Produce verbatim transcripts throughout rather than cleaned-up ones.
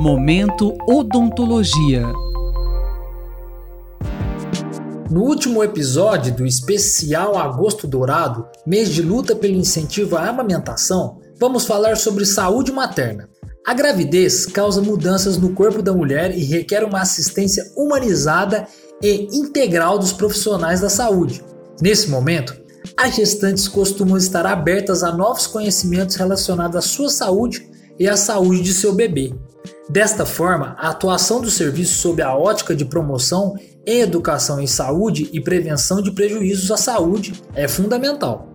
Momento Odontologia. No último episódio do especial Agosto Dourado, mês de luta pelo incentivo à amamentação, vamos falar sobre saúde materna. A gravidez causa mudanças no corpo da mulher e requer uma assistência humanizada e integral dos profissionais da saúde. Nesse momento, as gestantes costumam estar abertas a novos conhecimentos relacionados à sua saúde e à saúde de seu bebê. Desta forma, a atuação do serviço sob a ótica de promoção e educação em saúde e prevenção de prejuízos à saúde é fundamental.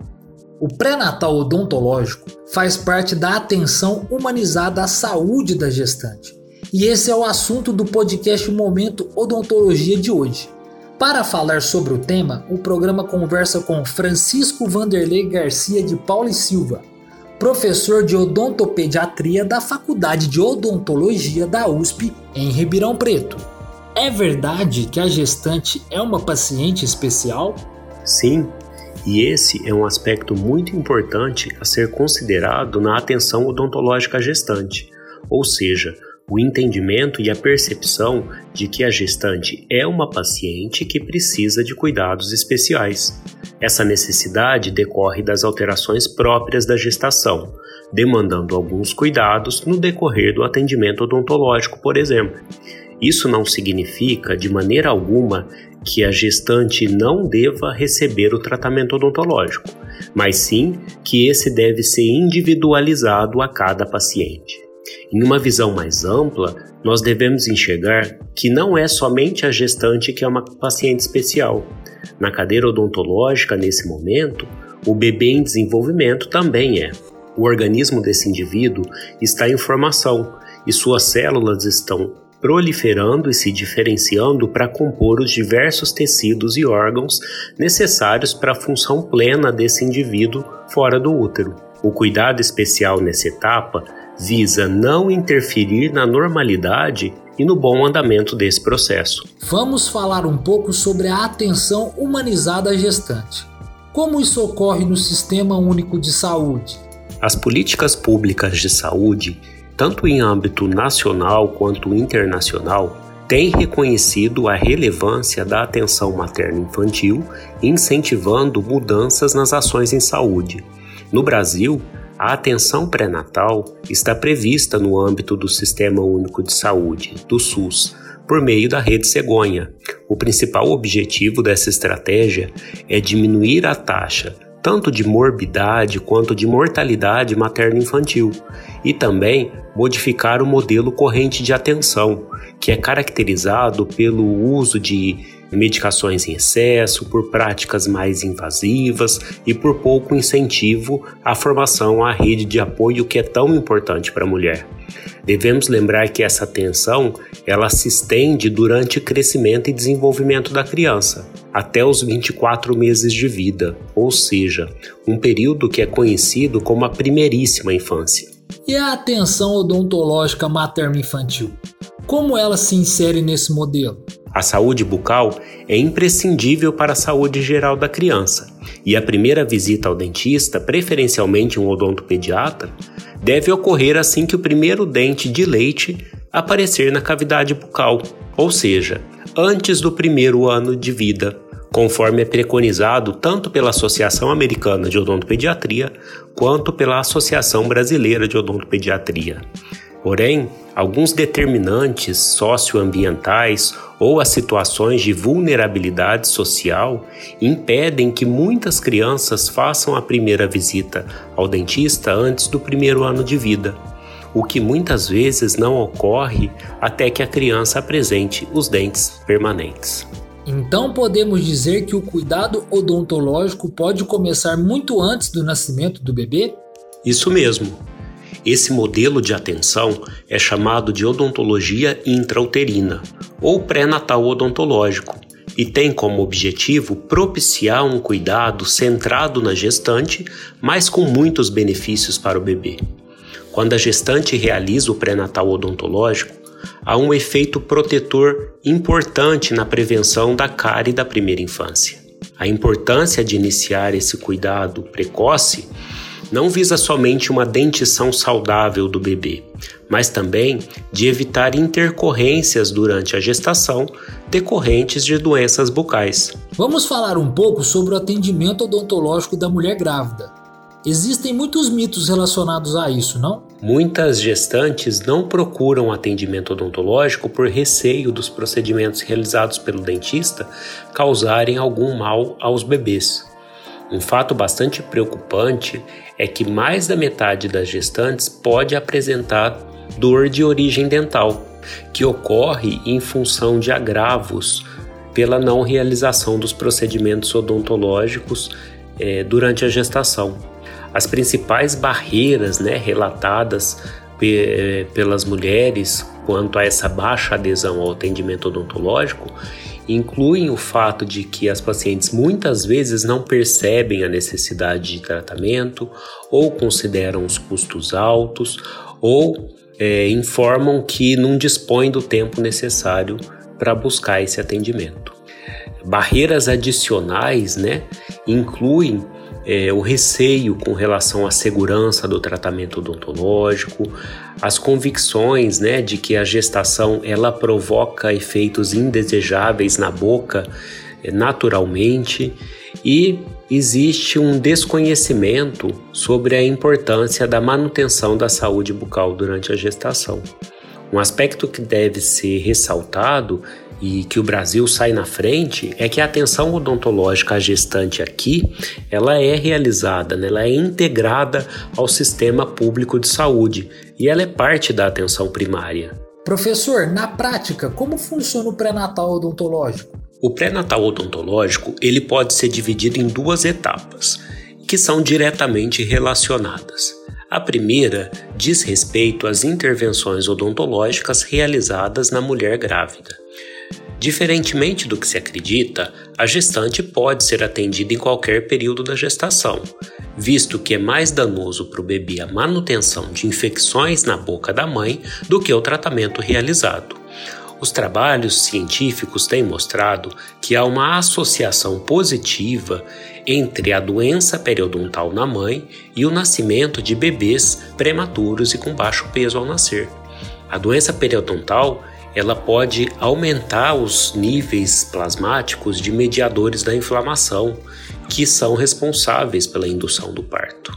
O pré-natal odontológico faz parte da atenção humanizada à saúde da gestante. E esse é o assunto do podcast Momento Odontologia de hoje. Para falar sobre o tema, o programa conversa com Francisco Vanderlei Garcia de Paula e Silva, professor de odontopediatria da Faculdade de Odontologia da U S P, em Ribeirão Preto. É verdade que a gestante é uma paciente especial? Sim, e esse é um aspecto muito importante a ser considerado na atenção odontológica gestante, ou seja, o entendimento e a percepção de que a gestante é uma paciente que precisa de cuidados especiais. Essa necessidade decorre das alterações próprias da gestação, demandando alguns cuidados no decorrer do atendimento odontológico, por exemplo. Isso não significa, de maneira alguma, que a gestante não deva receber o tratamento odontológico, mas sim que esse deve ser individualizado a cada paciente. Em uma visão mais ampla, nós devemos enxergar que não é somente a gestante que é uma paciente especial. Na cadeira odontológica, nesse momento, o bebê em desenvolvimento também é. O organismo desse indivíduo está em formação e suas células estão proliferando e se diferenciando para compor os diversos tecidos e órgãos necessários para a função plena desse indivíduo fora do útero. O cuidado especial nessa etapa visa não interferir na normalidade e no bom andamento desse processo. Vamos falar um pouco sobre a atenção humanizada à gestante. Como isso ocorre no Sistema Único de Saúde? As políticas públicas de saúde, tanto em âmbito nacional quanto internacional, têm reconhecido a relevância da atenção materno-infantil, incentivando mudanças nas ações em saúde. No Brasil, a atenção pré-natal está prevista no âmbito do Sistema Único de Saúde, do SUS, por meio da Rede Cegonha. O principal objetivo dessa estratégia é diminuir a taxa, tanto de morbidade quanto de mortalidade materno-infantil, e também modificar o modelo corrente de atenção, que é caracterizado pelo uso de medicações em excesso, por práticas mais invasivas e por pouco incentivo à formação à rede de apoio que é tão importante para a mulher. Devemos lembrar que essa atenção ela se estende durante o crescimento e desenvolvimento da criança, até os vinte e quatro meses de vida, ou seja, um período que é conhecido como a primeiríssima infância. E a atenção odontológica materno-infantil? Como ela se insere nesse modelo? A saúde bucal é imprescindível para a saúde geral da criança e a primeira visita ao dentista, preferencialmente um odontopediatra, deve ocorrer assim que o primeiro dente de leite aparecer na cavidade bucal, ou seja, antes do primeiro ano de vida, conforme é preconizado tanto pela Associação Americana de Odontopediatria quanto pela Associação Brasileira de Odontopediatria. Porém, alguns determinantes socioambientais ou as situações de vulnerabilidade social impedem que muitas crianças façam a primeira visita ao dentista antes do primeiro ano de vida, o que muitas vezes não ocorre até que a criança apresente os dentes permanentes. Então podemos dizer que o cuidado odontológico pode começar muito antes do nascimento do bebê? Isso mesmo. Esse modelo de atenção é chamado de odontologia intrauterina, ou pré-natal odontológico, e tem como objetivo propiciar um cuidado centrado na gestante, mas com muitos benefícios para o bebê. Quando a gestante realiza o pré-natal odontológico, há um efeito protetor importante na prevenção da cárie da primeira infância. A importância de iniciar esse cuidado precoce não visa somente uma dentição saudável do bebê, mas também de evitar intercorrências durante a gestação decorrentes de doenças bucais. Vamos falar um pouco sobre o atendimento odontológico da mulher grávida. Existem muitos mitos relacionados a isso, não? Muitas gestantes não procuram atendimento odontológico por receio dos procedimentos realizados pelo dentista causarem algum mal aos bebês. Um fato bastante preocupante é que mais da metade das gestantes pode apresentar dor de origem dental, que ocorre em função de agravos pela não realização dos procedimentos odontológicos eh, durante a gestação. As principais barreiras, né, relatadas pe- pelas mulheres quanto a essa baixa adesão ao atendimento odontológico incluem o fato de que as pacientes muitas vezes não percebem a necessidade de tratamento ou consideram os custos altos ou é, informam que não dispõem do tempo necessário para buscar esse atendimento. Barreiras adicionais, né, incluem É, o receio com relação à segurança do tratamento odontológico, as convicções, né, de que a gestação ela provoca efeitos indesejáveis na boca é, naturalmente, e existe um desconhecimento sobre a importância da manutenção da saúde bucal durante a gestação. Um aspecto que deve ser ressaltado e que o Brasil sai na frente é que a atenção odontológica à gestante aqui, ela é realizada, né? Ela é integrada ao sistema público de saúde e ela é parte da atenção primária. Professor, na prática, como funciona o pré-natal odontológico? O pré-natal odontológico, ele pode ser dividido em duas etapas, que são diretamente relacionadas. A primeira diz respeito às intervenções odontológicas realizadas na mulher grávida. Diferentemente do que se acredita, a gestante pode ser atendida em qualquer período da gestação, visto que é mais danoso para o bebê a manutenção de infecções na boca da mãe do que o tratamento realizado. Os trabalhos científicos têm mostrado que há uma associação positiva entre a doença periodontal na mãe e o nascimento de bebês prematuros e com baixo peso ao nascer. A doença periodontal ela pode aumentar os níveis plasmáticos de mediadores da inflamação, que são responsáveis pela indução do parto.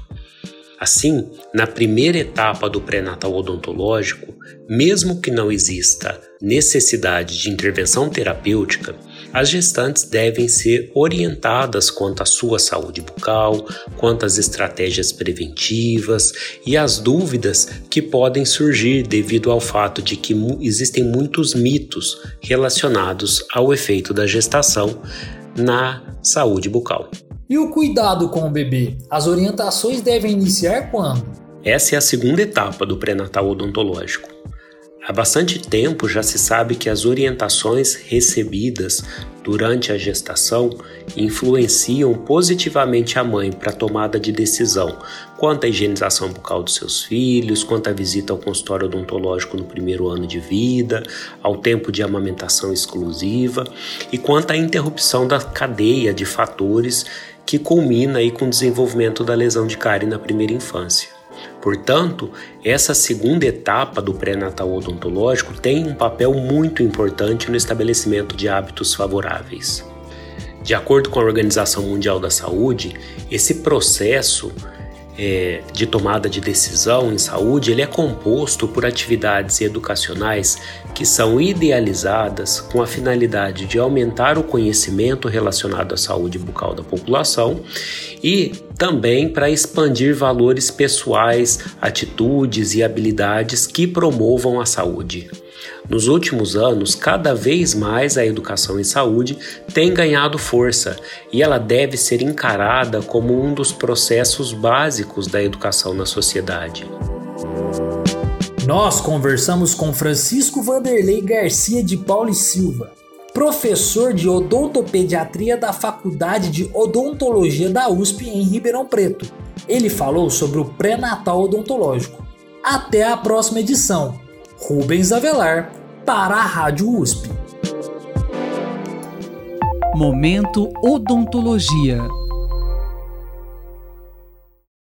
Assim, na primeira etapa do pré-natal odontológico, mesmo que não exista necessidade de intervenção terapêutica, as gestantes devem ser orientadas quanto à sua saúde bucal, quanto às estratégias preventivas e às dúvidas que podem surgir devido ao fato de que existem muitos mitos relacionados ao efeito da gestação na saúde bucal. E o cuidado com o bebê? As orientações devem iniciar quando? Essa é a segunda etapa do pré-natal odontológico. Há bastante tempo já se sabe que as orientações recebidas durante a gestação influenciam positivamente a mãe para a tomada de decisão quanto à higienização bucal dos seus filhos, quanto à visita ao consultório odontológico no primeiro ano de vida, ao tempo de amamentação exclusiva e quanto à interrupção da cadeia de fatores que culmina aí com o desenvolvimento da lesão de cárie na primeira infância. Portanto, essa segunda etapa do pré-natal odontológico tem um papel muito importante no estabelecimento de hábitos favoráveis. De acordo com a Organização Mundial da Saúde, esse processo é, de tomada de decisão em saúde ele é composto por atividades educacionais que são idealizadas com a finalidade de aumentar o conhecimento relacionado à saúde bucal da população e também para expandir valores pessoais, atitudes e habilidades que promovam a saúde. Nos últimos anos, cada vez mais a educação em saúde tem ganhado força e ela deve ser encarada como um dos processos básicos da educação na sociedade. Nós conversamos com Francisco Vanderlei Garcia de Paula e Silva, professor de odontopediatria da Faculdade de Odontologia da U S P em Ribeirão Preto. Ele falou sobre o pré-natal odontológico. Até a próxima edição. Rubens Avelar, para a Rádio U S P. Momento Odontologia.